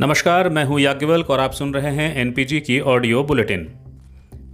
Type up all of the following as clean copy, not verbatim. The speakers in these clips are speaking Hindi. नमस्कार, मैं हूं याग्ञवल्क और आप सुन रहे हैं एनपीजी की ऑडियो बुलेटिन।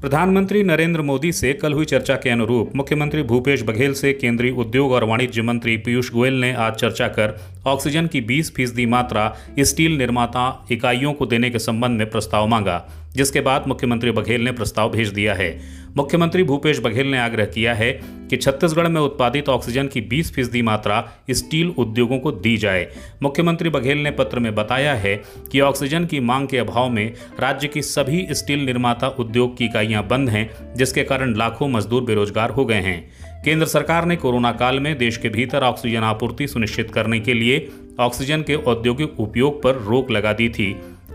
प्रधानमंत्री नरेंद्र मोदी से कल हुई चर्चा के अनुरूप मुख्यमंत्री भूपेश बघेल से केंद्रीय उद्योग और वाणिज्य मंत्री पीयूष गोयल ने आज चर्चा कर ऑक्सीजन की 20% मात्रा स्टील निर्माता इकाइयों को देने के संबंध में प्रस्ताव मांगा, जिसके बाद मुख्यमंत्री बघेल ने प्रस्ताव भेज दिया है। मुख्यमंत्री भूपेश बघेल ने आग्रह किया है कि छत्तीसगढ़ में उत्पादित ऑक्सीजन की 20% मात्रा स्टील उद्योगों को दी जाए। मुख्यमंत्री बघेल ने पत्र में बताया है कि ऑक्सीजन की मांग के अभाव में राज्य की सभी स्टील निर्माता उद्योग की इकाइयां बंद हैं, जिसके कारण लाखों मजदूर बेरोजगार हो गए हैं। केंद्र सरकार ने कोरोना काल में देश के भीतर ऑक्सीजन आपूर्ति सुनिश्चित करने के लिए ऑक्सीजन के औद्योगिक उपयोग पर रोक लगा दी थी।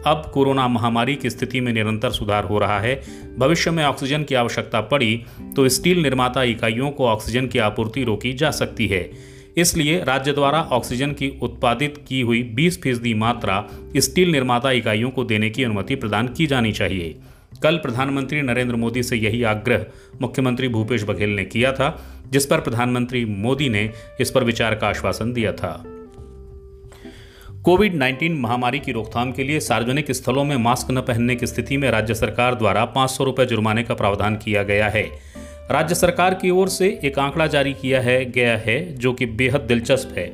अब कोरोना महामारी की स्थिति में निरंतर सुधार हो रहा है। भविष्य में ऑक्सीजन की आवश्यकता पड़ी तो स्टील निर्माता इकाइयों को ऑक्सीजन की आपूर्ति रोकी जा सकती है। इसलिए राज्य द्वारा ऑक्सीजन की उत्पादित की हुई 20% मात्रा स्टील निर्माता इकाइयों को देने की अनुमति प्रदान की जानी चाहिए। कल प्रधानमंत्री नरेंद्र मोदी से यही आग्रह मुख्यमंत्री भूपेश बघेल ने किया था, जिस पर प्रधानमंत्री मोदी ने इस पर विचार का आश्वासन दिया था। कोविड-19 महामारी की रोकथाम के लिए सार्वजनिक स्थलों में मास्क न पहनने की स्थिति में राज्य सरकार द्वारा 500 रुपये जुर्माने का प्रावधान किया गया है। राज्य सरकार की ओर से एक आंकड़ा जारी किया गया है जो कि बेहद दिलचस्प है।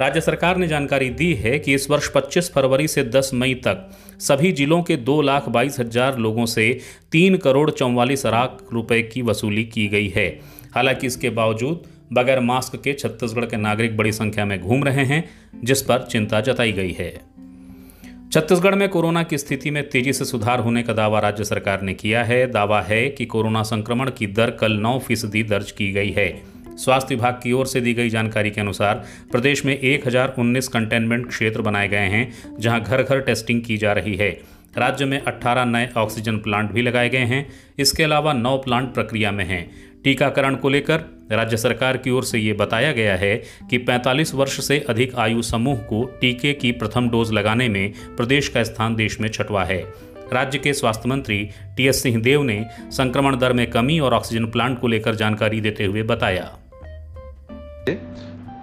राज्य सरकार ने जानकारी दी है कि इस वर्ष 25 फरवरी से 10 मई तक सभी जिलों के 2,22,000 लोगों से 3,44,00,000 रुपये की वसूली की गई है। हालांकि इसके बावजूद बगैर मास्क के छत्तीसगढ़ के नागरिक बड़ी संख्या में घूम रहे हैं, जिस पर चिंता जताई गई है। छत्तीसगढ़ में कोरोना की स्थिति में तेजी से सुधार होने का दावा राज्य सरकार ने किया है। दावा है कि कोरोना संक्रमण की दर कल 9% दर्ज की गई है। स्वास्थ्य विभाग की ओर से दी गई जानकारी के अनुसार प्रदेश में 1019 कंटेनमेंट क्षेत्र बनाए गए हैं, जहां घर घर टेस्टिंग की जा रही है। राज्य में 18 नए ऑक्सीजन प्लांट भी लगाए गए हैं। इसके अलावा 9 प्लांट प्रक्रिया में हैं। टीकाकरण को लेकर राज्य सरकार की ओर से ये बताया गया है कि 45 वर्ष से अधिक आयु समूह को टीके की प्रथम डोज लगाने में प्रदेश का स्थान देश में छठवां है। राज्य के स्वास्थ्य मंत्री टीएस सिंह देव ने संक्रमण दर में कमी और ऑक्सीजन प्लांट को लेकर जानकारी देते हुए बताया,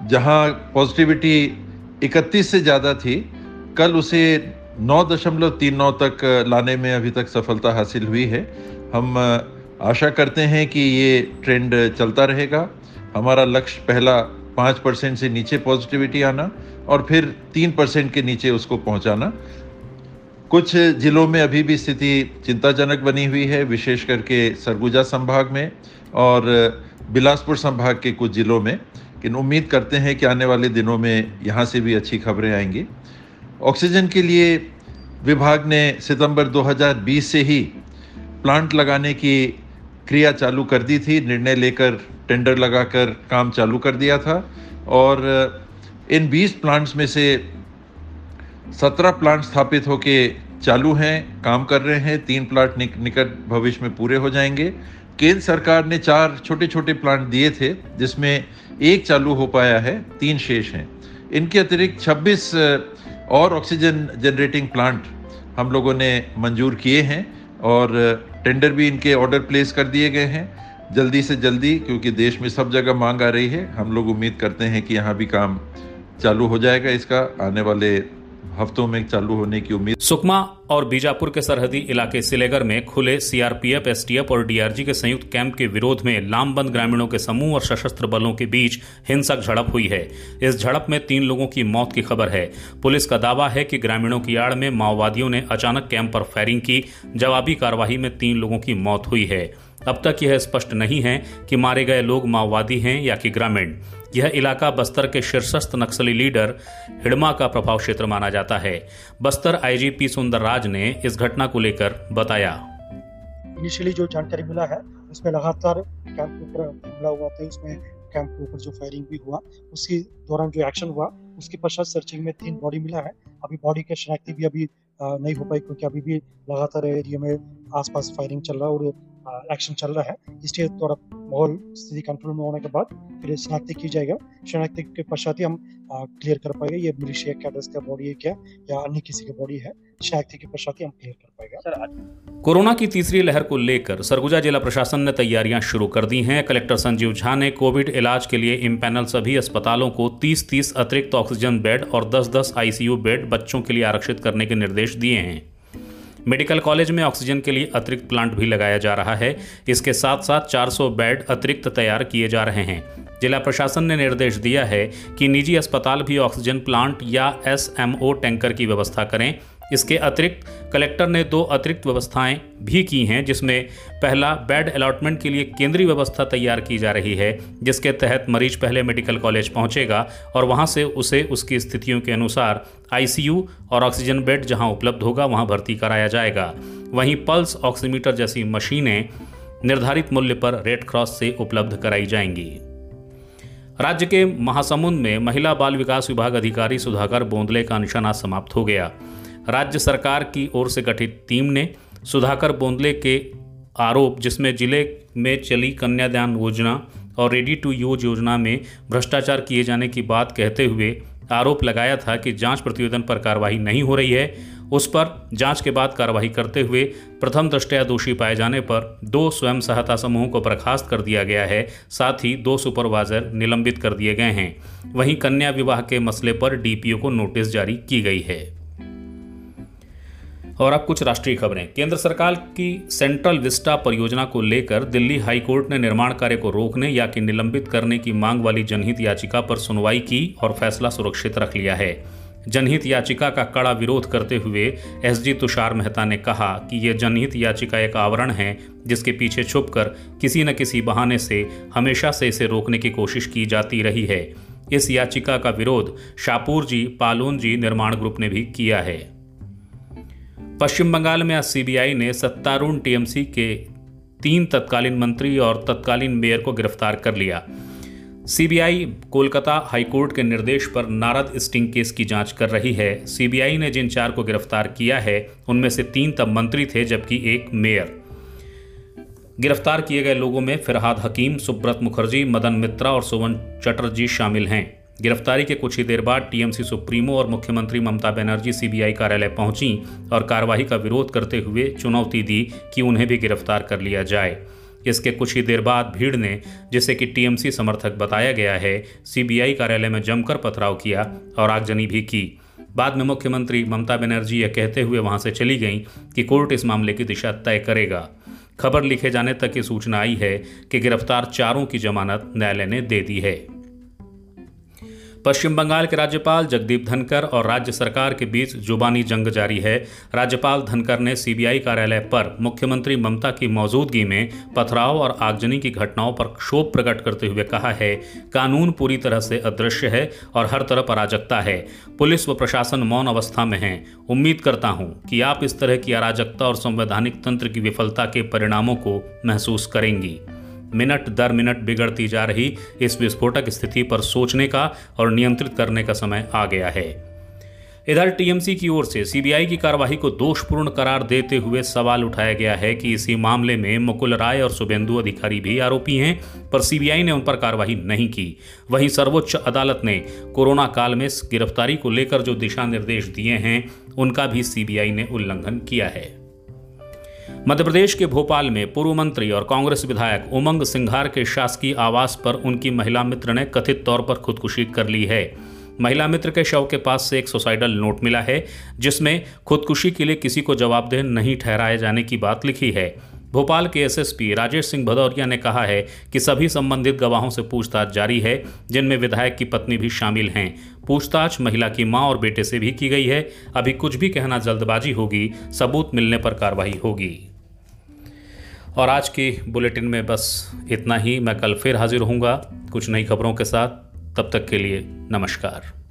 जहां पॉजिटिविटी 31 से ज़्यादा थी, कल उसे 9.39 तक लाने में अभी तक सफलता हासिल हुई है। हम आशा करते हैं कि ये ट्रेंड चलता रहेगा। हमारा लक्ष्य पहला 5% से नीचे पॉजिटिविटी आना और फिर 3% के नीचे उसको पहुंचाना। कुछ जिलों में अभी भी स्थिति चिंताजनक बनी हुई है, विशेष करके सरगुजा संभाग में और बिलासपुर संभाग के कुछ जिलों में। लेकिन उम्मीद करते हैं कि आने वाले दिनों में यहाँ से भी अच्छी खबरें आएंगी। ऑक्सीजन के लिए विभाग ने सितंबर 2020 से ही प्लांट लगाने की क्रिया चालू कर दी थी। निर्णय लेकर टेंडर लगाकर काम चालू कर दिया था और इन 20 प्लांट्स में से 17 प्लांट स्थापित होके चालू हैं, काम कर रहे हैं। 3 प्लांट निकट भविष्य में पूरे हो जाएंगे। केंद्र सरकार ने 4 छोटे छोटे प्लांट दिए थे, जिसमें 1 चालू हो पाया है, 3 शेष हैं। इनके अतिरिक्त 26 और ऑक्सीजन जनरेटिंग प्लांट हम लोगों ने मंजूर किए हैं और टेंडर भी इनके ऑर्डर प्लेस कर दिए गए हैं जल्दी से जल्दी, क्योंकि देश में सब जगह मांग आ रही है। हम लोग उम्मीद करते हैं कि यहाँ भी काम चालू हो जाएगा। इसका आने वाले हफ्तों में चालू होने की उम्मीद। सुकमा और बीजापुर के सरहदी इलाके सिलेगर में खुले CRPF, STF और DRG के संयुक्त कैंप के विरोध में लामबंद ग्रामीणों के समूह और सशस्त्र बलों के बीच हिंसक झड़प हुई है। इस झड़प में 3 लोगों की मौत की खबर है। पुलिस का दावा है कि ग्रामीणों की आड़ में माओवादियों ने अचानक कैंप पर फायरिंग की। जवाबी कार्रवाई में 3 लोगों की मौत हुई है। अब तक यह स्पष्ट नहीं है कि मारे गए लोग माओवादी हैं या कि ग्रामीण। यह इलाका बस्तर के शीर्षस्थ नक्सली लीडर हिड़मा का प्रभाव क्षेत्र माना जाता है। बस्तर IGP सुंदरराज ने इस घटना को लेकर बताया, इनिशियली जो जानकारी मिला है उसमें लगातार कैंप के ऊपर हमला हुआ था। उसमें कैंप के ऊपर जो फायरिंग भी हुआ, उसी दौरान जो एक्शन हुआ, उसके पश्चात सर्चिंग में 3 बॉडी मिला है। अभी बॉडी की शनाख्ती भी अभी नहीं हो पाई, क्योंकि अभी भी लगातार एरिया में आसपास फायरिंग चल रहा है और एक्शन चल रहा है। इसलिए थोड़ा माहौल स्थिति कंट्रोल में होने के बाद फिर शनाख्ती की जाएगा। शनाख्ती के पश्चात ही हम क्लियर कर पाएंगे ये मिलिशिया का बॉडी है क्या या अन्य किसी की बॉडी है। शायद की प्रशांति हम क्लियर कर पाएगा। कोरोना की तीसरी लहर को लेकर सरगुजा जिला प्रशासन ने तैयारियां शुरू कर दी हैं। कलेक्टर संजीव झा ने कोविड इलाज के लिए इम्पैनल सभी अस्पतालों को 30-30 अतिरिक्त ऑक्सीजन बेड और 10-10 ICU बेड बच्चों के लिए आरक्षित करने के निर्देश दिए हैं। मेडिकल कॉलेज में ऑक्सीजन के लिए अतिरिक्त प्लांट भी लगाया जा रहा है। इसके साथ साथ 400 बेड अतिरिक्त तैयार किए जा रहे हैं। जिला प्रशासन ने निर्देश दिया है कि निजी अस्पताल भी ऑक्सीजन प्लांट या SMO टैंकर की व्यवस्था करें। इसके अतिरिक्त कलेक्टर ने 2 अतिरिक्त व्यवस्थाएं भी की हैं, जिसमें पहला बेड अलॉटमेंट के लिए केंद्रीय व्यवस्था तैयार की जा रही है, जिसके तहत मरीज पहले मेडिकल कॉलेज पहुंचेगा और वहां से उसे उसकी स्थितियों के अनुसार ICU और ऑक्सीजन बेड जहां उपलब्ध होगा वहां भर्ती कराया जाएगा। वहीं पल्स ऑक्सीमीटर जैसी मशीनें निर्धारित मूल्य पर रेड क्रॉस से उपलब्ध कराई जाएंगी। राज्य के महासमुंद में महिला बाल विकास विभाग अधिकारी सुधाकर बोंदले का अनशन आज समाप्त हो गया। राज्य सरकार की ओर से गठित टीम ने सुधाकर बोंदले के आरोप, जिसमें जिले में चली कन्यादान योजना और रेडी टू यूज योजना में भ्रष्टाचार किए जाने की बात कहते हुए आरोप लगाया था कि जांच प्रतिवेदन पर कार्रवाई नहीं हो रही है, उस पर जांच के बाद कार्रवाई करते हुए प्रथम दृष्टया दोषी पाए जाने पर 2 स्वयं सहायता समूहों को बर्खास्त कर दिया गया है। साथ ही 2 सुपरवाइजर निलंबित कर दिए गए हैं। वहीं कन्या विवाह के मसले पर DPO को नोटिस जारी की गई है। और अब कुछ राष्ट्रीय खबरें। केंद्र सरकार की सेंट्रल विस्टा परियोजना को लेकर दिल्ली हाईकोर्ट ने निर्माण कार्य को रोकने या कि निलंबित करने की मांग वाली जनहित याचिका पर सुनवाई की और फैसला सुरक्षित रख लिया है। जनहित याचिका का कड़ा विरोध करते हुए SG तुषार मेहता ने कहा कि यह जनहित याचिका एक आवरण है, जिसके पीछे छुपकर किसी न किसी बहाने से हमेशा से इसे रोकने की कोशिश की जाती रही है। इस याचिका का विरोध शापुरजी पालोनजी निर्माण ग्रुप ने भी किया है। पश्चिम बंगाल में आज CBI ने सत्तारूढ़ TMC के 3 तत्कालीन मंत्री और तत्कालीन मेयर को गिरफ्तार कर लिया। CBI कोलकाता हाईकोर्ट के निर्देश पर नारद स्टिंग केस की जांच कर रही है। CBI ने जिन 4 को गिरफ्तार किया है, उनमें से 3 तब मंत्री थे जबकि 1 मेयर। गिरफ्तार किए गए लोगों में फिरहाद हकीम, सुब्रत मुखर्जी, मदन मित्रा और सुवन चटर्जी शामिल हैं। गिरफ्तारी के कुछ ही देर बाद TMC सुप्रीमो और मुख्यमंत्री ममता बनर्जी CBI कार्यालय पहुंची और कार्रवाई का विरोध करते हुए चुनौती दी कि उन्हें भी गिरफ्तार कर लिया जाए। इसके कुछ ही देर बाद भीड़ ने, जिसे कि TMC समर्थक बताया गया है, CBI कार्यालय में जमकर पथराव किया और आगजनी भी की। बाद में मुख्यमंत्री ममता बनर्जी यह कहते हुए वहां से चली गईं कि कोर्ट इस मामले की दिशा तय करेगा। खबर लिखे जाने तक ये सूचना आई है कि गिरफ्तार 4 की जमानत न्यायालय ने दे दी है। पश्चिम बंगाल के राज्यपाल जगदीप धनखड़ और राज्य सरकार के बीच जुबानी जंग जारी है। राज्यपाल धनखड़ ने CBI कार्यालय पर मुख्यमंत्री ममता की मौजूदगी में पथराव और आगजनी की घटनाओं पर क्षोभ प्रकट करते हुए कहा है, कानून पूरी तरह से अदृश्य है और हर तरफ अराजकता है। पुलिस व प्रशासन मौन अवस्था में है। उम्मीद करता हूं कि आप इस तरह की अराजकता और संवैधानिक तंत्र की विफलता के परिणामों को महसूस करेंगी। मिनट दर मिनट बिगड़ती जा रही इस विस्फोटक स्थिति पर सोचने का और नियंत्रित करने का समय आ गया है। इधर TMC की ओर से CBI की कार्रवाई को दोषपूर्ण करार देते हुए सवाल उठाया गया है कि इसी मामले में मुकुल राय और शुभेंदु अधिकारी भी आरोपी हैं, पर CBI ने उन पर कार्रवाई नहीं की। वहीं सर्वोच्च अदालत ने कोरोना काल में गिरफ्तारी को लेकर जो दिशा निर्देश दिए हैं, उनका भी CBI ने उल्लंघन किया है। मध्य प्रदेश के भोपाल में पूर्व मंत्री और कांग्रेस विधायक उमंग सिंघार के शासकीय आवास पर उनकी महिला मित्र ने कथित तौर पर खुदकुशी कर ली है। महिला मित्र के शव के पास से एक सुसाइडल नोट मिला है, जिसमें खुदकुशी के लिए किसी को जवाबदेह नहीं ठहराए जाने की बात लिखी है। भोपाल के SSP राजेश सिंह भदौरिया ने कहा है कि सभी संबंधित गवाहों से पूछताछ जारी है, जिनमें विधायक की पत्नी भी शामिल हैं। पूछताछ महिला की मां और बेटे से भी की गई है। अभी कुछ भी कहना जल्दबाजी होगी, सबूत मिलने पर कार्रवाई होगी। और आज के बुलेटिन में बस इतना ही। मैं कल फिर हाजिर होऊंगा कुछ नई खबरों के साथ। तब तक के लिए नमस्कार।